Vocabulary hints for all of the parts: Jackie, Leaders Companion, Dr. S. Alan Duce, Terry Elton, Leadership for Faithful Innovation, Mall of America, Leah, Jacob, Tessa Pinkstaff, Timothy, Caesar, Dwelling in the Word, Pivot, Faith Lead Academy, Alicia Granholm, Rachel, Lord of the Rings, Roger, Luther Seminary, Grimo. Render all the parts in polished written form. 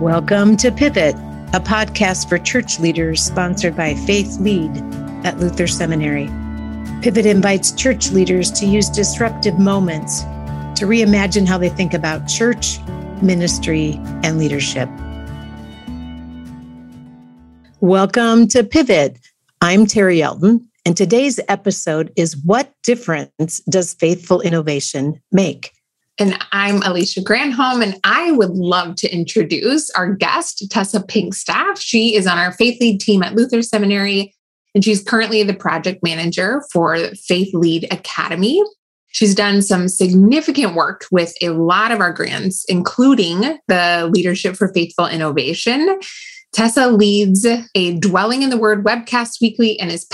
Welcome to Pivot, a podcast for church leaders sponsored by Faith Lead at Luther Seminary. Pivot invites church leaders to use disruptive moments to reimagine how they think about church, ministry, and leadership. Welcome to Pivot. I'm Terry Elton, and today's episode is What Difference Does Faithful Innovation Make? And I'm Alicia Granholm, and I would love to introduce our guest, Tessa Pinkstaff. She is on our Faith Lead team at Luther Seminary, and she's currently the project manager for Faith Lead Academy. She's done some significant work with a lot of our grants, including the Leadership for Faithful Innovation. Tessa leads a Dwelling in the Word webcast weekly and is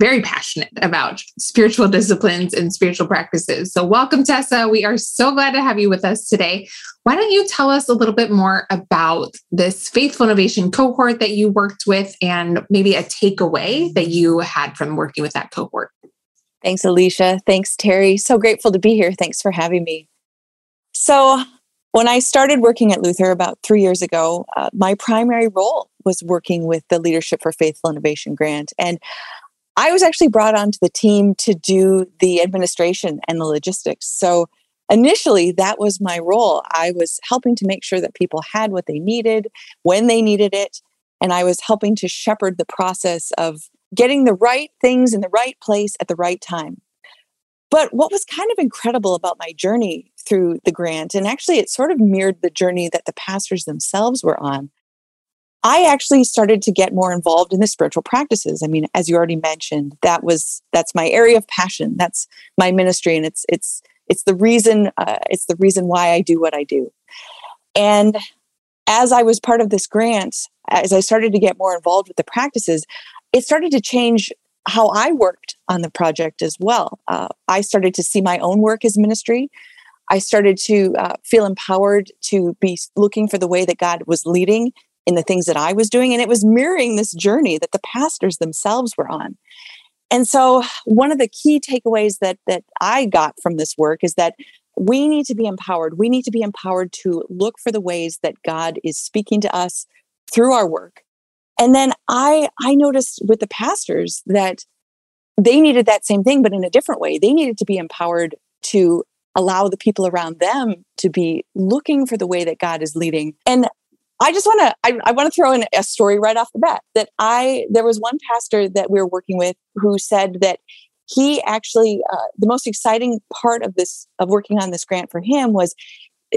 very passionate about spiritual disciplines and spiritual practices. So welcome, Tessa. We are so glad to have you with us today. Why don't you tell us a little bit more about this Faithful Innovation cohort that you worked with and maybe a takeaway that you had from working with that cohort? Thanks, Alicia. Thanks, Terry. So grateful to be here. Thanks for having me. So when I started working at Luther about 3 years ago, my primary role was working with the Leadership for Faithful Innovation grant. And I was actually brought onto the team to do the administration and the logistics. So initially, that was my role. I was helping to make sure that people had what they needed, when they needed it. And I was helping to shepherd the process of getting the right things in the right place at the right time. But what was kind of incredible about my journey through the grant, and actually it sort of mirrored the journey that the pastors themselves were on, I actually started to get more involved in the spiritual practices. I mean, as you already mentioned, that's my area of passion. That's my ministry, and it's the reason why I do what I do. And as I was part of this grant, as I started to get more involved with the practices, it started to change how I worked on the project as well. I started to see my own work as ministry. I started to feel empowered to be looking for the way that God was leading in the things that I was doing. And it was mirroring this journey that the pastors themselves were on. And so one of the key takeaways that I got from this work is that we need to be empowered. We need to be empowered to look for the ways that God is speaking to us through our work. And then I noticed with the pastors that they needed that same thing, but in a different way. They needed to be empowered to allow the people around them to be looking for the way that God is leading. And I just want to, I want to throw in a story right off the bat that there was one pastor that we were working with who said that he actually, the most exciting part of working on this grant for him was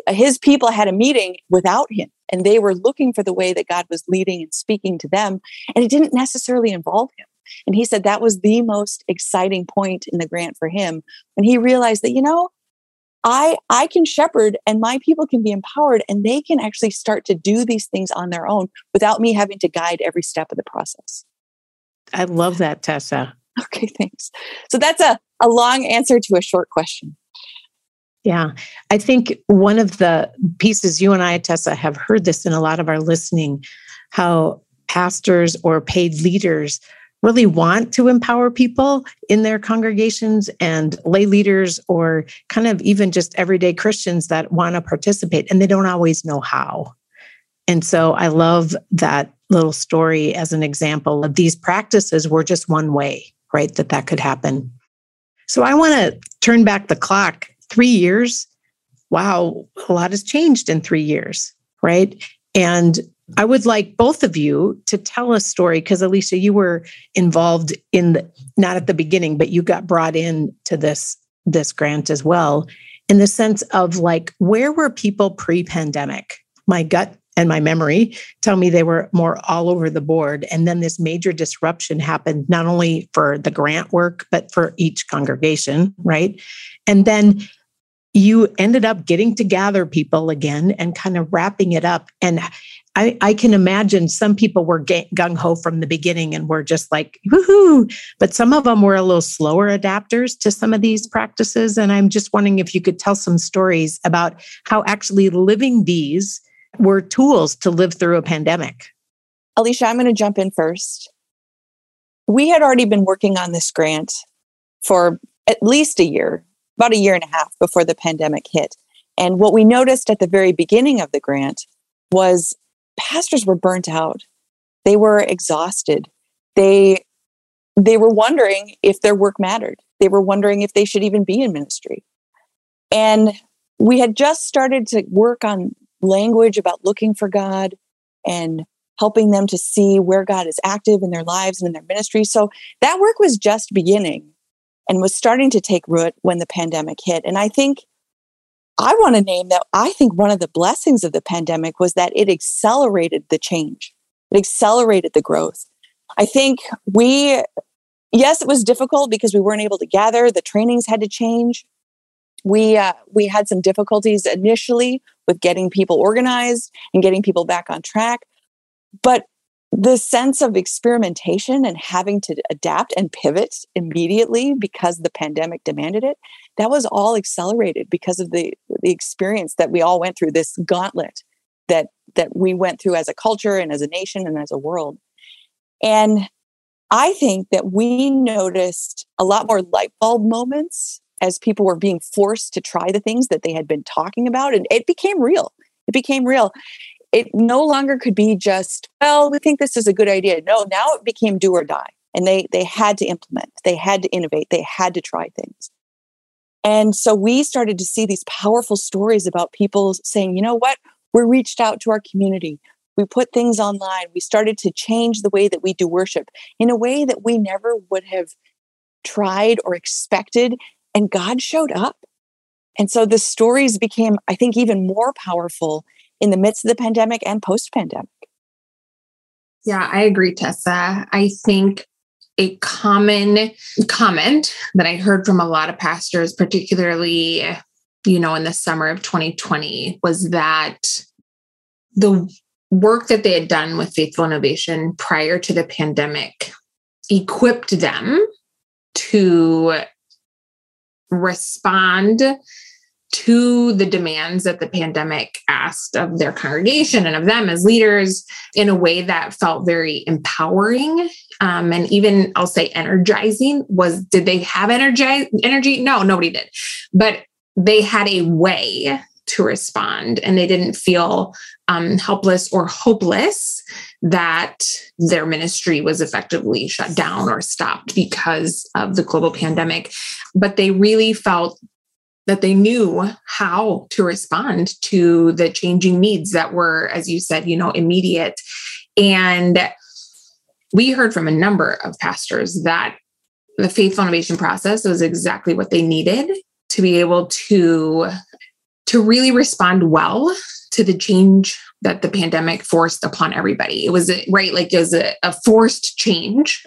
his people had a meeting without him, and they were looking for the way that God was leading and speaking to them, and it didn't necessarily involve him. And he said that was the most exciting point in the grant for him. And he realized that, I can shepherd and my people can be empowered and they can actually start to do these things on their own without me having to guide every step of the process. I love that, Tessa. Okay, thanks. So that's a long answer to a short question. Yeah. I think one of the pieces you and I, Tessa, have heard this in a lot of our listening, how pastors or paid leaders really want to empower people in their congregations, and lay leaders or kind of even just everyday Christians that want to participate, and they don't always know how. And so I love that little story as an example of these practices were just one way, right, that could happen. So I want to turn back the clock 3 years. Wow, a lot has changed in 3 years, right? And I would like both of you to tell a story, because Alicia, you were involved in not at the beginning, but you got brought in to this grant as well, in the sense of like, where were people pre-pandemic? My gut and my memory tell me they were more all over the board. And then this major disruption happened, not only for the grant work, but for each congregation, right? And then you ended up getting to gather people again and kind of wrapping it up. And I can imagine some people were gung-ho from the beginning and were just like, woohoo, but some of them were a little slower adapters to some of these practices. And I'm just wondering if you could tell some stories about how actually living these were tools to live through a pandemic. Alicia, I'm going to jump in first. We had already been working on this grant for at least a year, about a year and a half before the pandemic hit. And what we noticed at the very beginning of the grant was pastors were burnt out. They were exhausted. They were wondering if their work mattered. They were wondering if they should even be in ministry. And we had just started to work on language about looking for God and helping them to see where God is active in their lives and in their ministry. So that work was just beginning and was starting to take root when the pandemic hit. And I think I want to name that I think one of the blessings of the pandemic was that it accelerated the change. It accelerated the growth. I think yes, it was difficult because we weren't able to gather. The trainings had to change. We had some difficulties initially with getting people organized and getting people back on track. But the sense of experimentation and having to adapt and pivot immediately because the pandemic demanded it, that was all accelerated because of the experience that we all went through, this gauntlet that we went through as a culture and as a nation and as a world. And I think that we noticed a lot more light bulb moments as people were being forced to try the things that they had been talking about. And it became real. It no longer could be just, well, we think this is a good idea. No, now it became do or die. And they had to implement. They had to innovate. They had to try things. And so we started to see these powerful stories about people saying, you know what? We reached out to our community. We put things online. We started to change the way that we do worship in a way that we never would have tried or expected. And God showed up. And so the stories became, I think, even more powerful in the midst of the pandemic and post-pandemic. Yeah, I agree, Tessa. I think a common comment that I heard from a lot of pastors, particularly, in the summer of 2020, was that the work that they had done with Faithful Innovation prior to the pandemic equipped them to respond to the demands that the pandemic asked of their congregation and of them as leaders in a way that felt very empowering. And even, I'll say, energizing. Did they have energy? No, nobody did. But they had a way to respond, and they didn't feel helpless or hopeless that their ministry was effectively shut down or stopped because of the global pandemic. But they really felt that they knew how to respond to the changing needs that were, as you said, immediate. And we heard from a number of pastors that the Faithful Innovation process was exactly what they needed to be able to really respond well to the change that the pandemic forced upon everybody. It was a forced change.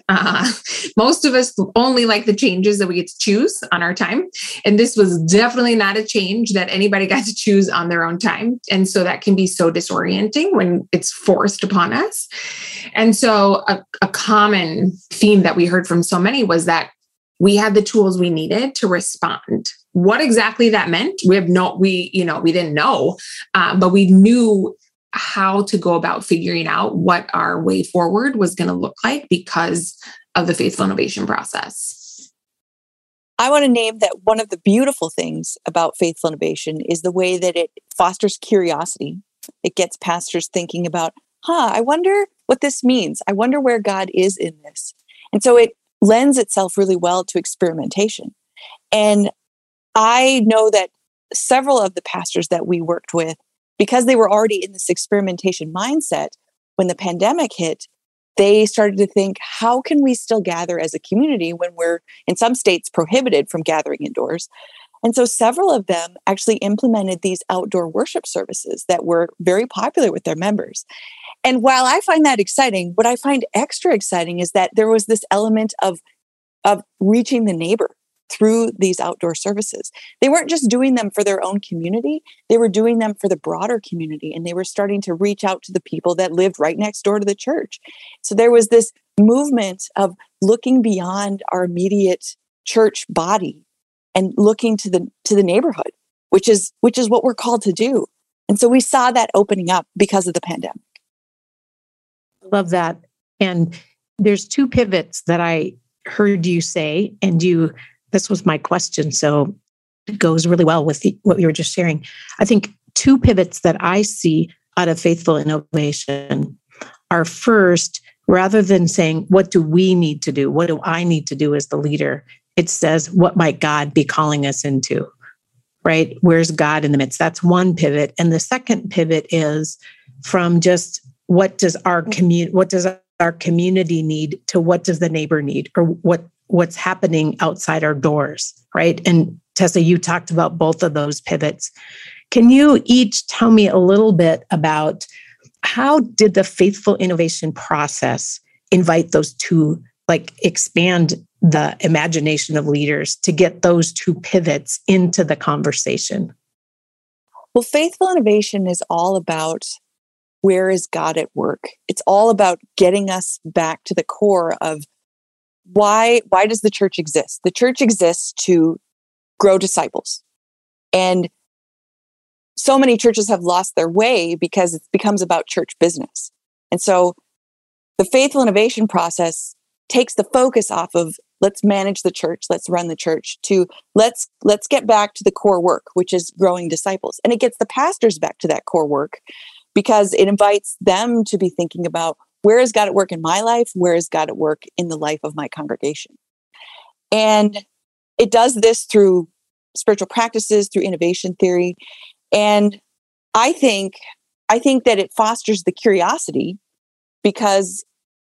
Most of us only like the changes that we get to choose on our time. And this was definitely not a change that anybody got to choose on their own time. And so that can be so disorienting when it's forced upon us. And so a common theme that we heard from so many was that we had the tools we needed to respond. What exactly that meant, we didn't know, but we knew how to go about figuring out what our way forward was going to look like because of the Faithful Innovation process. I want to name that one of the beautiful things about Faithful Innovation is the way that it fosters curiosity. It gets pastors thinking about, I wonder what this means. I wonder where God is in this. And so it lends itself really well to experimentation. And I know that several of the pastors that we worked with, because they were already in this experimentation mindset, when the pandemic hit, they started to think, how can we still gather as a community when we're, in some states, prohibited from gathering indoors? And so several of them actually implemented these outdoor worship services that were very popular with their members. And while I find that exciting, what I find extra exciting is that there was this element of reaching the neighbor through these outdoor services. They weren't just doing them for their own community, they were doing them for the broader community, and they were starting to reach out to the people that lived right next door to the church. So there was this movement of looking beyond our immediate church body and looking to the neighborhood, which is what we're called to do. And so we saw that opening up because of the pandemic. Love that. And there's two pivots that I heard you say, and this was my question, so it goes really well with what you were just sharing. I think two pivots that I see out of faithful innovation are first, rather than saying, what do we need to do? What do I need to do as the leader? It says, what might God be calling us into, right? Where's God in the midst? That's one pivot. And the second pivot is from just what does our community need to what does the neighbor need, or what's happening outside our doors, right? And Tessa, you talked about both of those pivots. Can you each tell me a little bit about how did the faithful innovation process invite those two, like expand the imagination of leaders to get those two pivots into the conversation? Well, faithful innovation is all about where is God at work? It's all about getting us back to the core of why does the church exist? The church exists to grow disciples. And so many churches have lost their way because it becomes about church business. And so the faithful innovation process takes the focus off of let's manage the church, let's run the church, to let's get back to the core work, which is growing disciples. And it gets the pastors back to that core work because it invites them to be thinking about where is God at work in my life? Where is God at work in the life of my congregation? And it does this through spiritual practices, through innovation theory. And I think that it fosters the curiosity because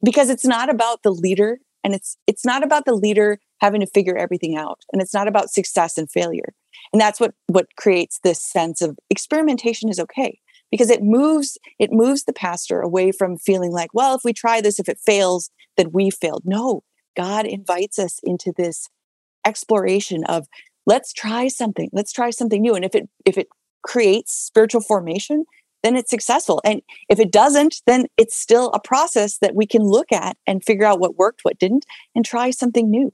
it's not about the leader, and it's not about the leader having to figure everything out, and it's not about success and failure. And that's what creates this sense of experimentation is okay, because it moves the pastor away from feeling like, well, if we try this, if it fails, then we failed. No, God invites us into this exploration of let's try something. Let's try something new. And if it creates spiritual formation, then it's successful. And if it doesn't, then it's still a process that we can look at and figure out what worked, what didn't, and try something new.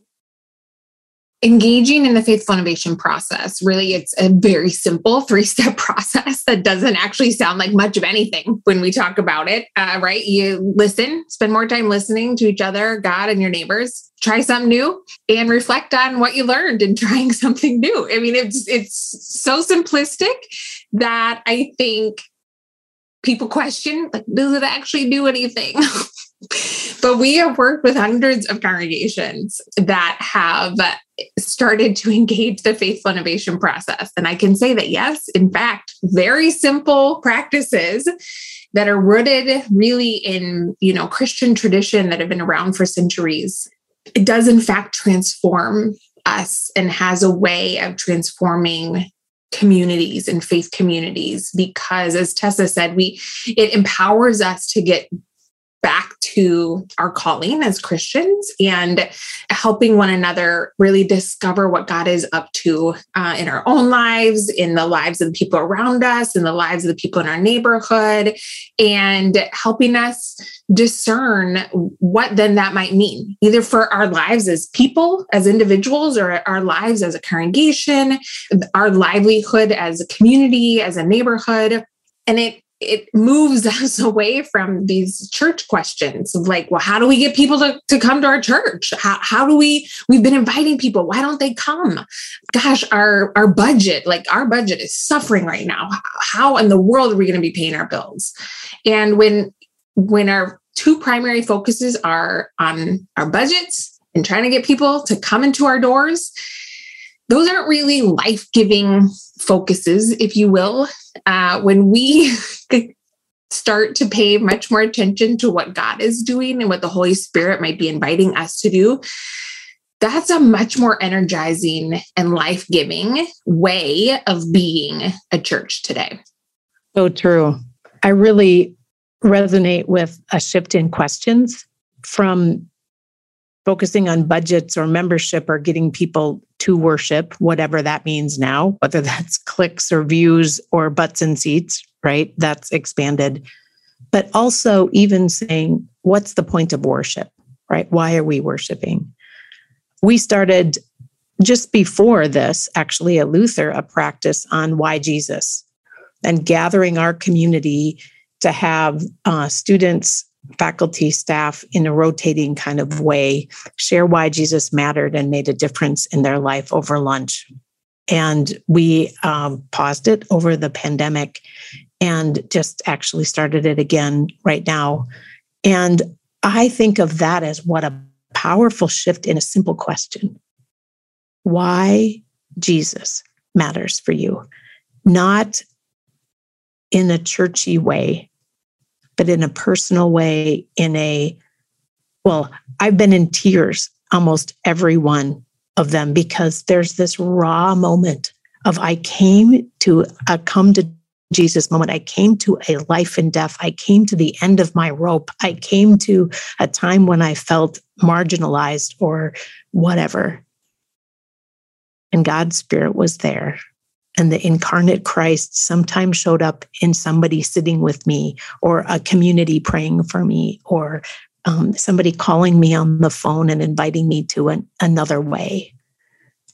Engaging in the faithful innovation process, really, it's a very simple 3-step process that doesn't actually sound like much of anything when we talk about it, right? You listen, spend more time listening to each other, God, and your neighbors, try something new, and reflect on what you learned in trying something new. I mean, it's so simplistic that I think people question, like, does it actually do anything? But we have worked with hundreds of congregations that have started to engage the faithful innovation process. And I can say that, yes, in fact, very simple practices that are rooted really in, Christian tradition that have been around for centuries. It does, in fact, transform us and has a way of transforming communities and faith communities, because as Tessa said, it empowers us to get back to our calling as Christians and helping one another really discover what God is up to in our own lives, in the lives of the people around us, in the lives of the people in our neighborhood, and helping us discern what then that might mean, either for our lives as people, as individuals, or our lives as a congregation, our livelihood as a community, as a neighborhood. And it moves us away from these church questions of like, well, how do we get people to come to our church? How do we've been inviting people. Why don't they come? Gosh, our budget is suffering right now. How in the world are we going to be paying our bills? And when our two primary focuses are on our budgets and trying to get people to come into our doors, those aren't really life-giving focuses, if you will. When we start to pay much more attention to what God is doing and what the Holy Spirit might be inviting us to do, that's a much more energizing and life-giving way of being a church today. So true. I really resonate with a shift in questions from focusing on budgets or membership or getting people to worship, whatever that means now, whether that's clicks or views or butts and seats, right? That's expanded. But also even saying, what's the point of worship, right? Why are we worshiping? We started just before this, actually at Luther, a practice on why Jesus, and gathering our community to have students, faculty, staff in a rotating kind of way, share why Jesus mattered and made a difference in their life over lunch. And we paused it over the pandemic and just actually started it again right now. And I think of that as what a powerful shift in a simple question. Why Jesus matters for you, not in a churchy way, but in a personal way, well, I've been in tears, almost every one of them, because there's this raw moment of I come to Jesus moment. I came to a life and death. I came to the end of my rope. I came to a time when I felt marginalized or whatever. And God's Spirit was there. And the incarnate Christ sometimes showed up in somebody sitting with me, or a community praying for me, or somebody calling me on the phone and inviting me to another way.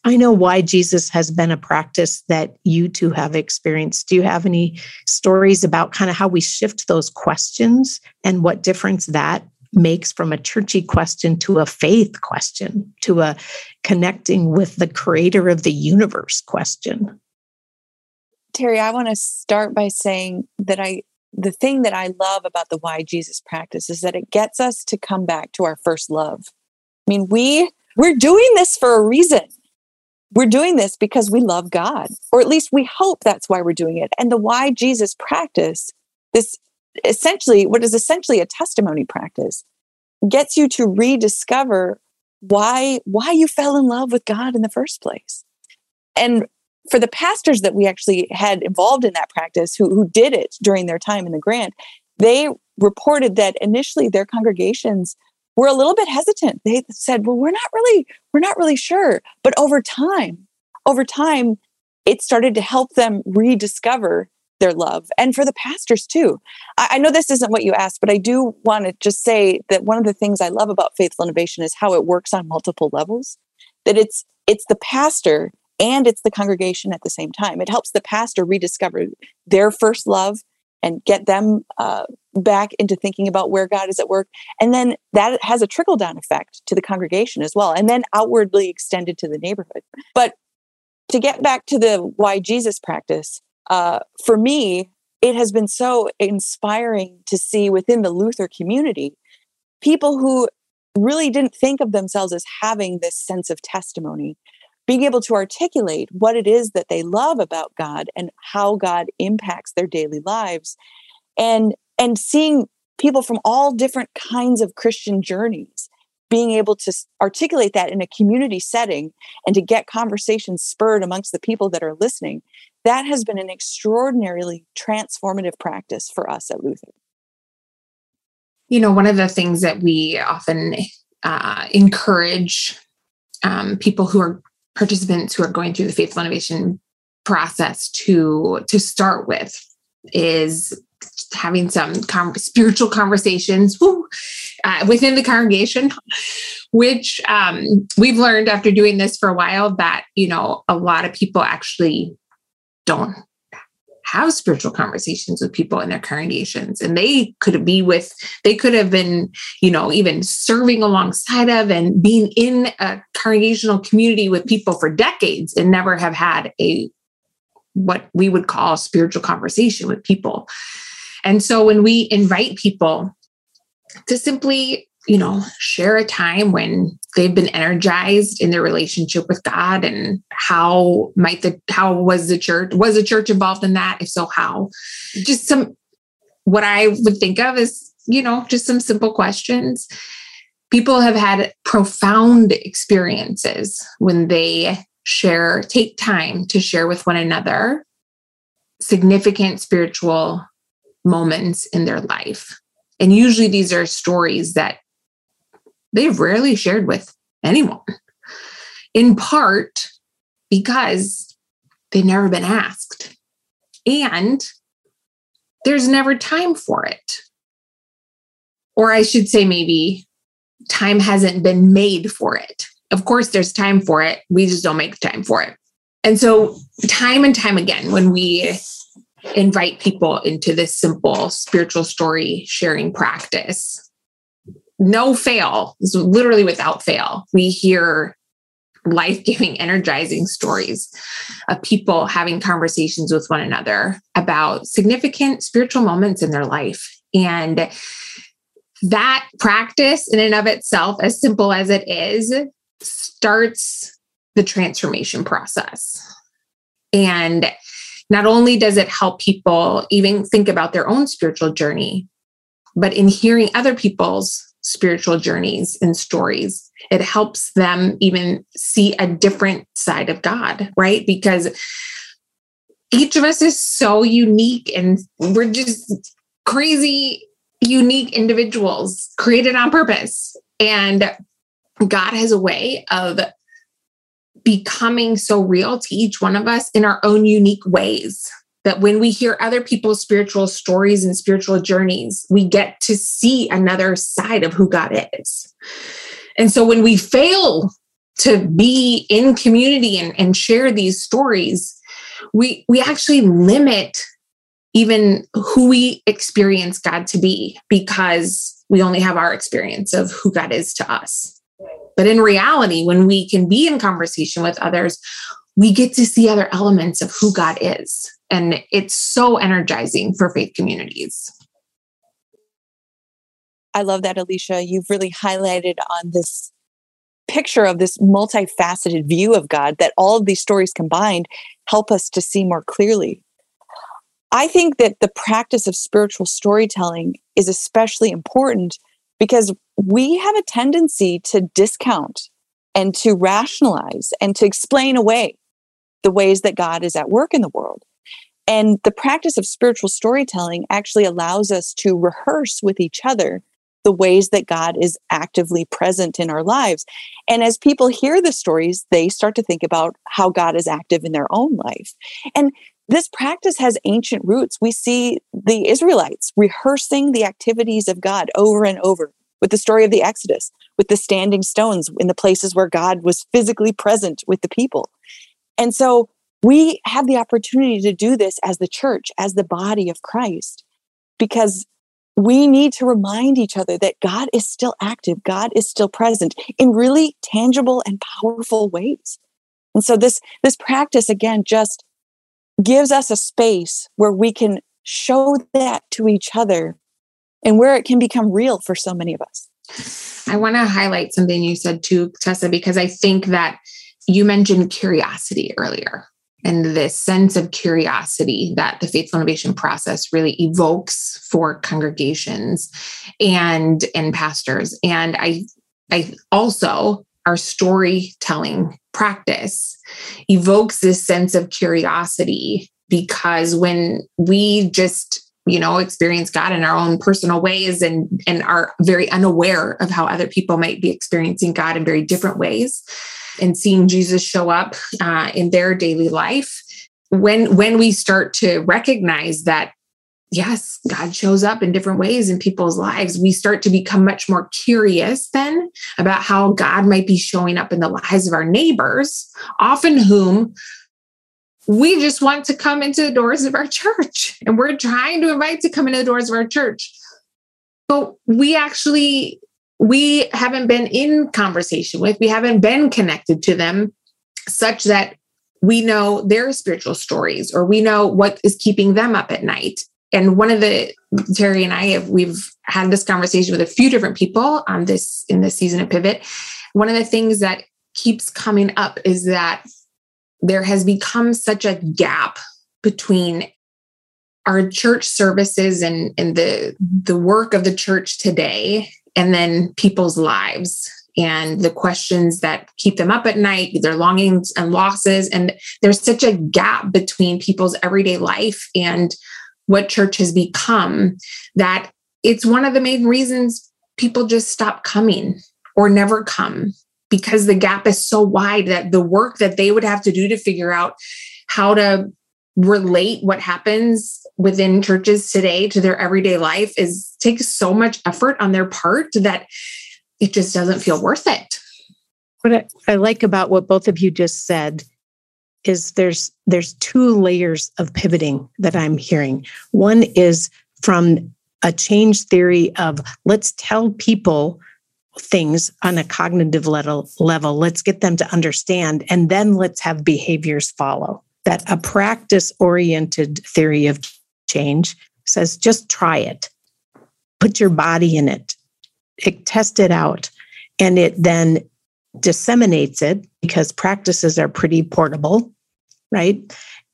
I know why Jesus has been a practice that you two have experienced. Do you have any stories about kind of how we shift those questions and what difference that makes from a churchy question to a faith question, to a connecting with the creator of the universe question? Terry, I want to start by saying that the thing that I love about the Why Jesus practice is that it gets us to come back to our first love. I mean, we're doing this for a reason. We're doing this because we love God, or at least we hope that's why we're doing it. And the Why Jesus practice, what is essentially a testimony practice, gets you to rediscover why you fell in love with God in the first place. And for the pastors that we actually had involved in that practice, who did it during their time in the Grant, they reported that initially their congregations were a little bit hesitant. They said, well, we're not really sure. But over time, it started to help them rediscover their love. And for the pastors too. I know this isn't what you asked, but I do want to just say that one of the things I love about faithful innovation is how it works on multiple levels, that it's the pastor and it's the congregation at the same time. It helps the pastor rediscover their first love and get them back into thinking about where God is at work. And then that has a trickle-down effect to the congregation as well, and then outwardly extended to the neighborhood. But to get back to the Why Jesus practice, for me, it has been so inspiring to see within the Luther community, people who really didn't think of themselves as having this sense of testimony, being able to articulate what it is that they love about God and how God impacts their daily lives, and seeing people from all different kinds of Christian journeys being able to articulate that in a community setting and to get conversations spurred amongst the people that are listening. That has been an extraordinarily transformative practice for us at Luther. You know, one of the things that we often encourage people who are participants who are going through the faithful innovation process to start with is having some spiritual conversations within the congregation, which we've learned after doing this for a while that, you know, a lot of people actually don't have spiritual conversations with people in their congregations. And they could have been, you know, even serving alongside of and being in a congregational community with people for decades and never have had what we would call spiritual conversation with people. And so when we invite people to simply, you know, share a time when they've been energized in their relationship with God, and how was the church involved in that? If so, how? Just what I would think of is, you know, just some simple questions. People have had profound experiences when they take time to share with one another significant spiritual moments in their life. And usually these are stories that they've rarely shared with anyone, in part because they've never been asked and there's never time for it. Or I should say, maybe time hasn't been made for it. Of course, there's time for it. We just don't make time for it. And so time and time again, when we invite people into this simple spiritual story sharing practice, no fail, it's literally without fail, we hear life-giving, energizing stories of people having conversations with one another about significant spiritual moments in their life. And that practice in and of itself, as simple as it is, starts the transformation process. And not only does it help people even think about their own spiritual journey, but in hearing other people's spiritual journeys and stories, it helps them even see a different side of God, right? Because each of us is so unique and we're just crazy, unique individuals created on purpose. And God has a way of becoming so real to each one of us in our own unique ways that when we hear other people's spiritual stories and spiritual journeys, we get to see another side of who God is. And so when we fail to be in community and share these stories, we actually limit even who we experience God to be, because we only have our experience of who God is to us. But in reality, when we can be in conversation with others, we get to see other elements of who God is. And it's so energizing for faith communities. I love that, Alicia. You've really highlighted on this picture of this multifaceted view of God that all of these stories combined help us to see more clearly. I think that the practice of spiritual storytelling is especially important because we have a tendency to discount and to rationalize and to explain away the ways that God is at work in the world. And the practice of spiritual storytelling actually allows us to rehearse with each other the ways that God is actively present in our lives. And as people hear the stories, they start to think about how God is active in their own life. And this practice has ancient roots. We see the Israelites rehearsing the activities of God over and over with the story of the Exodus, with the standing stones in the places where God was physically present with the people. And so we have the opportunity to do this as the church, as the body of Christ, because we need to remind each other that God is still active, God is still present in really tangible and powerful ways. And so this practice, again, just gives us a space where we can show that to each other and where it can become real for so many of us. I want to highlight something you said too, Tessa, because I think that you mentioned curiosity earlier and this sense of curiosity that the faithful innovation process really evokes for congregations and pastors. And I also, our storytelling practice evokes this sense of curiosity, because when we just, experience God in our own personal ways and are very unaware of how other people might be experiencing God in very different ways and seeing Jesus show up in their daily life, when we start to recognize that, yes, God shows up in different ways in people's lives, we start to become much more curious then about how God might be showing up in the lives of our neighbors, often whom we just want to come into the doors of our church. And we're trying to invite to come into the doors of our church. But we haven't been in conversation with, we haven't been connected to them such that we know their spiritual stories or we know what is keeping them up at night. And Terry and I we've had this conversation with a few different people in this season of Pivot. One of the things that keeps coming up is that there has become such a gap between our church services and the work of the church today and then people's lives and the questions that keep them up at night, their longings and losses. And there's such a gap between people's everyday life and what church has become that it's one of the main reasons people just stop coming or never come, because the gap is so wide that the work that they would have to do to figure out how to relate what happens within churches today to their everyday life takes so much effort on their part that it just doesn't feel worth it. What I like about what both of you just said is there's two layers of pivoting that I'm hearing. One is from a change theory of let's tell people things on a cognitive level. Let's get them to understand, and then let's have behaviors follow. That a practice-oriented theory of change says, just try it. Put your body in it. Test it out. And it then disseminates it, because practices are pretty portable, right?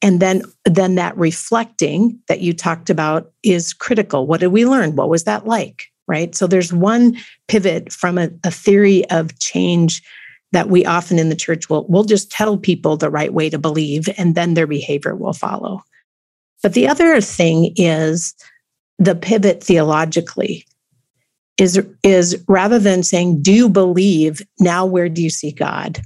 And then that reflecting that you talked about is critical. What did we learn? What was that like, right? So there's one pivot from a theory of change that we often in the church will just tell people the right way to believe, and then their behavior will follow. But the other thing is the pivot theologically is rather than saying, do you believe, now where do you see God?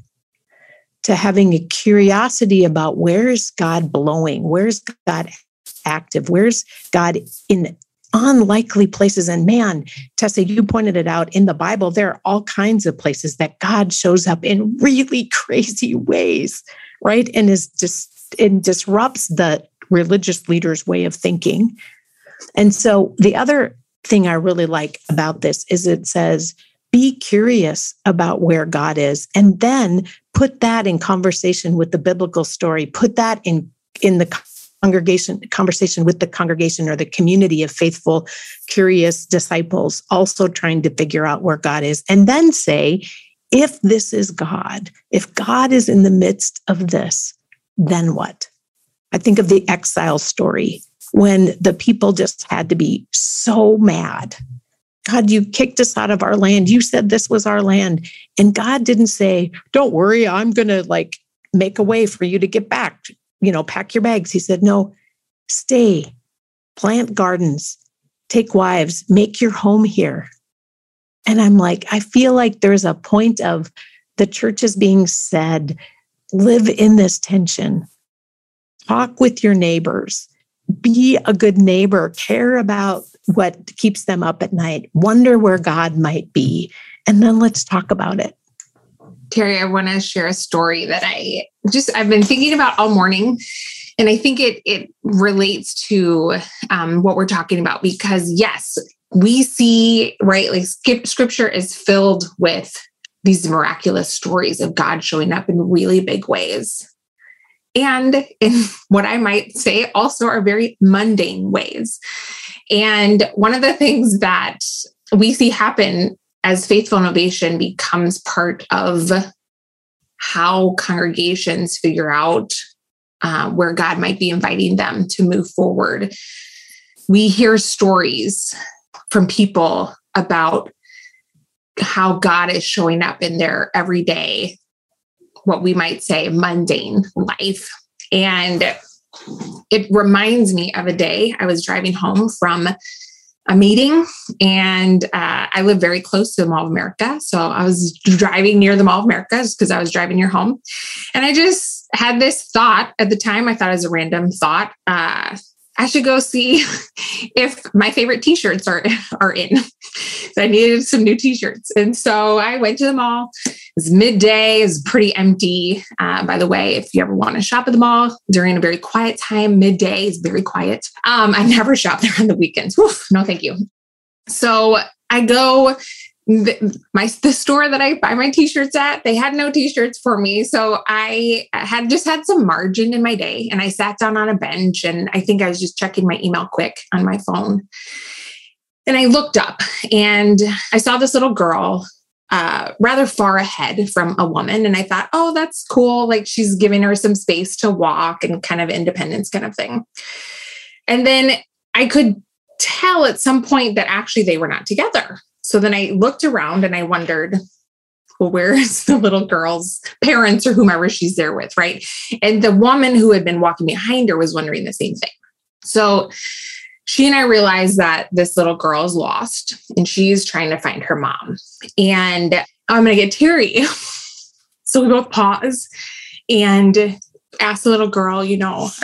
To having a curiosity about where's God blowing? Where's God active? Where's God in unlikely places? And man, Tessa, you pointed it out, in the Bible, there are all kinds of places that God shows up in really crazy ways, right? And is just, it disrupts the religious leader's way of thinking. And so the other thing I really like about this is it says, be curious about where God is, and then put that in conversation with the biblical story. Put that in the conversation with the congregation or the community of faithful, curious disciples, also trying to figure out where God is. And then say, if this is God, if God is in the midst of this, then what? I think of the exile story, when the people just had to be so mad. God, you kicked us out of our land. You said this was our land. And God didn't say, don't worry, I'm going to make a way for you to get back. Pack your bags. He said, no, stay, plant gardens, take wives, make your home here. And I'm like, I feel like there's a point of the church is being said, live in this tension, talk with your neighbors, be a good neighbor, care about what keeps them up at night, wonder where God might be, and then let's talk about it. Terry, I want to share a story that I've been thinking about all morning, and I think it relates to what we're talking about, because yes, we see, right, scripture is filled with these miraculous stories of God showing up in really big ways. And in what I might say also are very mundane ways. And one of the things that we see happen as faithful innovation becomes part of how congregations figure out where God might be inviting them to move forward. We hear stories from people about how God is showing up in their everyday, what we might say, mundane life. And it reminds me of a day I was driving home from a meeting, and I live very close to the Mall of America. So I was driving near the Mall of America just because I was driving near home. And I just had this thought at the time. I thought it was a random thought. I should go see if my favorite t-shirts are in. So I needed some new t-shirts. And so I went to the mall. It was midday. It was pretty empty. By the way, if you ever want to shop at the mall during a very quiet time, midday is very quiet. I never shop there on the weekends. Oof, no, thank you. So I go, the store that I buy my t-shirts at, they had no t-shirts for me. So I had just had some margin in my day, and I sat down on a bench, and I think I was just checking my email quick on my phone. And I looked up and I saw this little girl rather far ahead from a woman. And I thought, oh, that's cool. She's giving her some space to walk and kind of independence kind of thing. And then I could tell at some point that actually they were not together. So then I looked around and I wondered, well, where's the little girl's parents or whomever she's there with, right? And the woman who had been walking behind her was wondering the same thing. So she and I realized that this little girl is lost and she's trying to find her mom. And I'm going to get teary. So we both pause and ask the little girl, are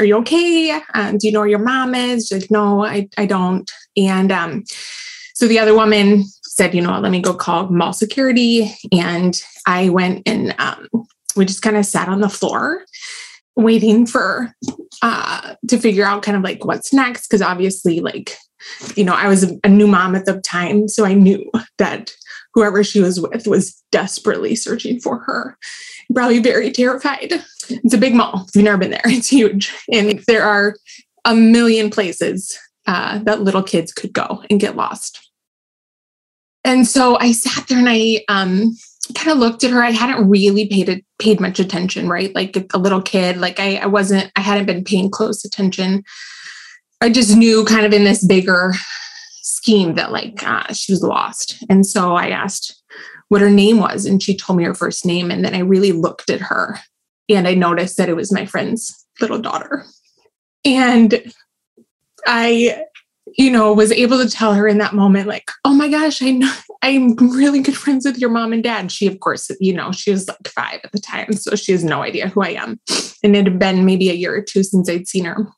you okay? Do you know where your mom is? She's like, no, I don't. And so the other woman said, let me go call mall security. And I went and we just kind of sat on the floor waiting for, to figure out kind of what's next. Cause obviously you know, I was a new mom at the time, so I knew that whoever she was with was desperately searching for her, probably very terrified. It's a big mall. If you've never been there, it's huge. And there are a million places that little kids could go and get lost. And so I sat there and I kind of looked at her. I hadn't really paid much attention, right? Like a little kid, like I hadn't been paying close attention. I just knew kind of in this bigger scheme that she was lost. And so I asked what her name was, and she told me her first name. And then I really looked at her and I noticed that it was my friend's little daughter. And I, was able to tell her in that moment, like, oh my gosh, I know I'm really good friends with your mom and dad. She, of course, she was like 5 at the time, so she has no idea who I am. And it had been maybe a year or two since I'd seen her,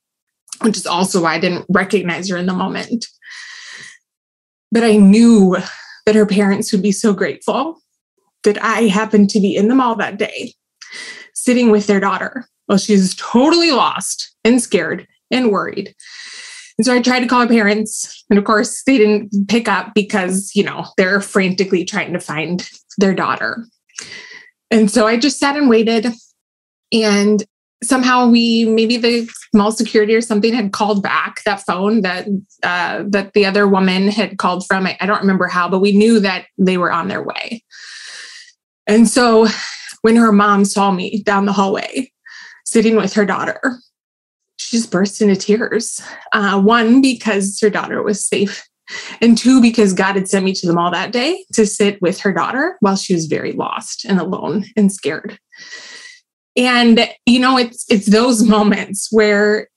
which is also why I didn't recognize her in the moment. But I knew that her parents would be so grateful that I happened to be in the mall that day, sitting with their daughter while she's totally lost and scared and worried. And so I tried to call her parents, and of course they didn't pick up because, they're frantically trying to find their daughter. And so I just sat and waited, and somehow maybe the mall security or something had called back that phone that the other woman had called from. I don't remember how, but we knew that they were on their way. And so when her mom saw me down the hallway, sitting with her daughter, she just burst into tears. One, because her daughter was safe. And two, because God had sent me to the mall that day to sit with her daughter while she was very lost and alone and scared. And, it's those moments where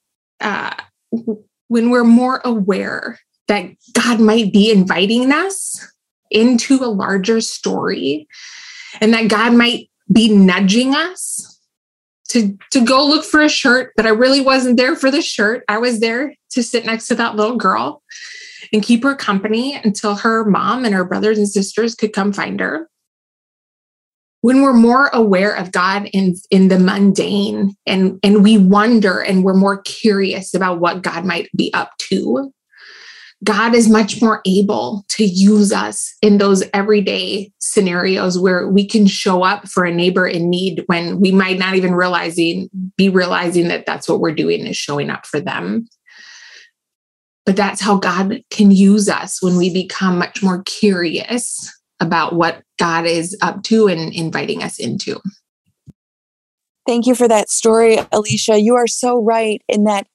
when we're more aware that God might be inviting us into a larger story, and that God might be nudging us to go look for a shirt, but I really wasn't there for the shirt. I was there to sit next to that little girl and keep her company until her mom and her brothers and sisters could come find her. When we're more aware of God in the mundane, and we wonder and we're more curious about what God might be up to, God is much more able to use us in those everyday scenarios where we can show up for a neighbor in need when we might not even realizing that that's what we're doing, is showing up for them. But that's how God can use us, when we become much more curious about what God is up to and inviting us into. Thank you for that story, Alicia. You are so right in that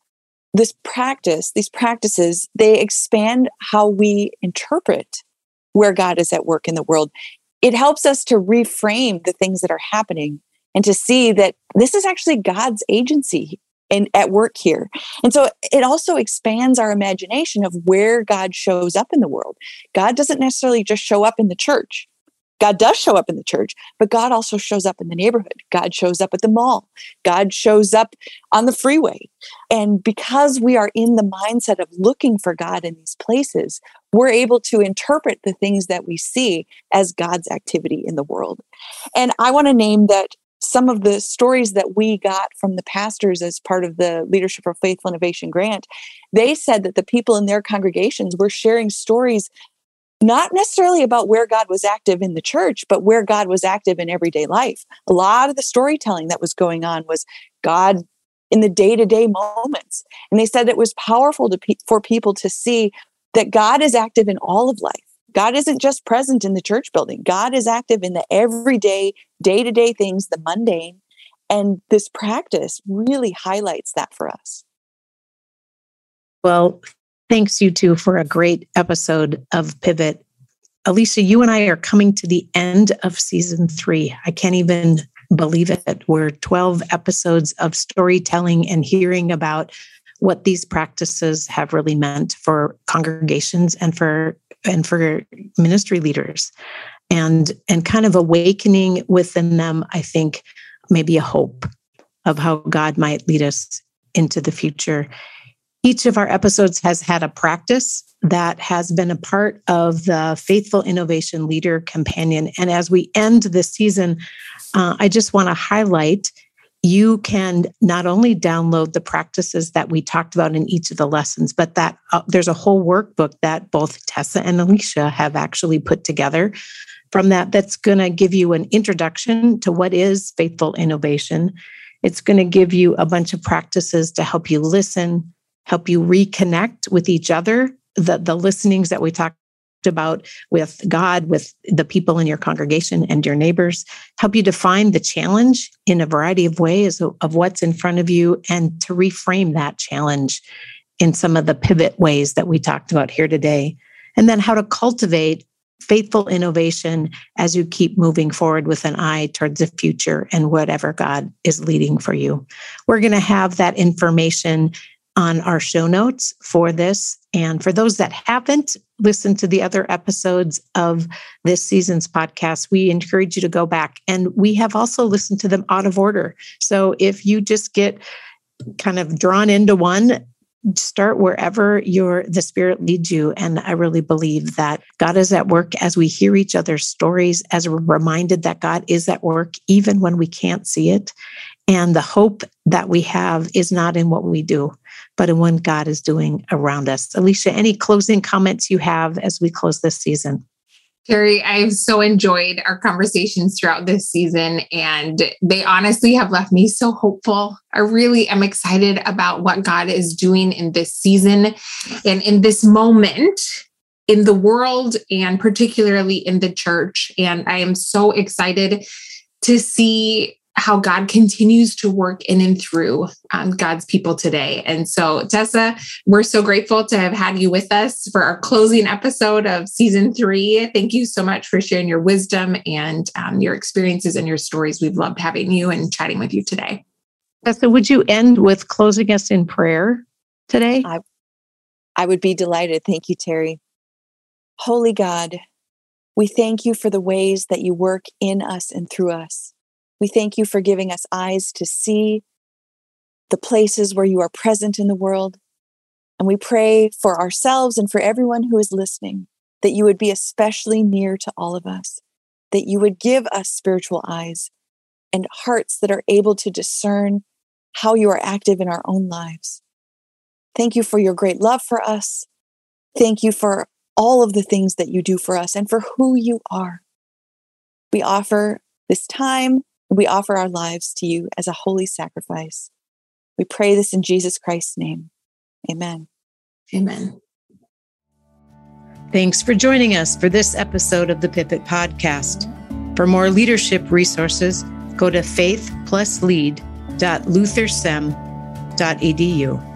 these practices, they expand how we interpret where God is at work in the world. It helps us to reframe the things that are happening and to see that this is actually God's agency and at work here. And so it also expands our imagination of where God shows up in the world. God doesn't necessarily just show up in the church. God does show up in the church, but God also shows up in the neighborhood. God shows up at the mall. God shows up on the freeway. And because we are in the mindset of looking for God in these places, we're able to interpret the things that we see as God's activity in the world. And I want to name that some of the stories that we got from the pastors as part of the Leadership for Faithful Innovation grant. They said that the people in their congregations were sharing stories not necessarily about where God was active in the church, but where God was active in everyday life. A lot of the storytelling that was going on was God in the day-to-day moments. And they said it was powerful for people to see that God is active in all of life. God isn't just present in the church building. God is active in the everyday, day-to-day things, the mundane. And this practice really highlights that for us. Well, thanks, you two, for a great episode of Pivot. Alicia, you and I are coming to the end of season 3. I can't even believe it. We're 12 episodes of storytelling and hearing about what these practices have really meant for congregations and for ministry leaders, and kind of awakening within them, I think, maybe a hope of how God might lead us into the future. Each of our episodes has had a practice that has been a part of the Faithful Innovation Leader Companion. And as we end this season, I just want to highlight you can not only download the practices that we talked about in each of the lessons, but that there's a whole workbook that both Tessa and Alicia have actually put together from that. That's going to give you an introduction to what is faithful innovation. It's going to give you a bunch of practices to help you listen, help you reconnect with each other, the listenings that we talked about with God, with the people in your congregation and your neighbors, help you define the challenge in a variety of ways of what's in front of you, and to reframe that challenge in some of the pivot ways that we talked about here today. And then how to cultivate faithful innovation as you keep moving forward with an eye towards the future and whatever God is leading for you. We're going to have that information on our show notes for this. And for those that haven't listened to the other episodes of this season's podcast, we encourage you to go back. And we have also listened to them out of order. So if you just get kind of drawn into one, start wherever the Spirit leads you. And I really believe that God is at work as we hear each other's stories, as we're reminded that God is at work, even when we can't see it. And the hope that we have is not in what we do, but in what God is doing around us. Alicia, any closing comments you have as we close this season? Terry, I've so enjoyed our conversations throughout this season, and they honestly have left me so hopeful. I really am excited about what God is doing in this season and in this moment in the world, and particularly in the church. And I am so excited to see how God continues to work in and through God's people today. And so, Tessa, we're so grateful to have had you with us for our closing episode of season 3. Thank you so much for sharing your wisdom and your experiences and your stories. We've loved having you and chatting with you today. Tessa, would you end with closing us in prayer today? I would be delighted. Thank you, Terry. Holy God, we thank you for the ways that you work in us and through us. We thank you for giving us eyes to see the places where you are present in the world. And we pray for ourselves and for everyone who is listening, that you would be especially near to all of us, that you would give us spiritual eyes and hearts that are able to discern how you are active in our own lives. Thank you for your great love for us. Thank you for all of the things that you do for us and for who you are. We offer this time. We offer our lives to you as a holy sacrifice. We pray this in Jesus Christ's name. Amen. Amen. Thanks for joining us for this episode of the Pivot Podcast. For more leadership resources, go to faithpluslead.luthersem.edu.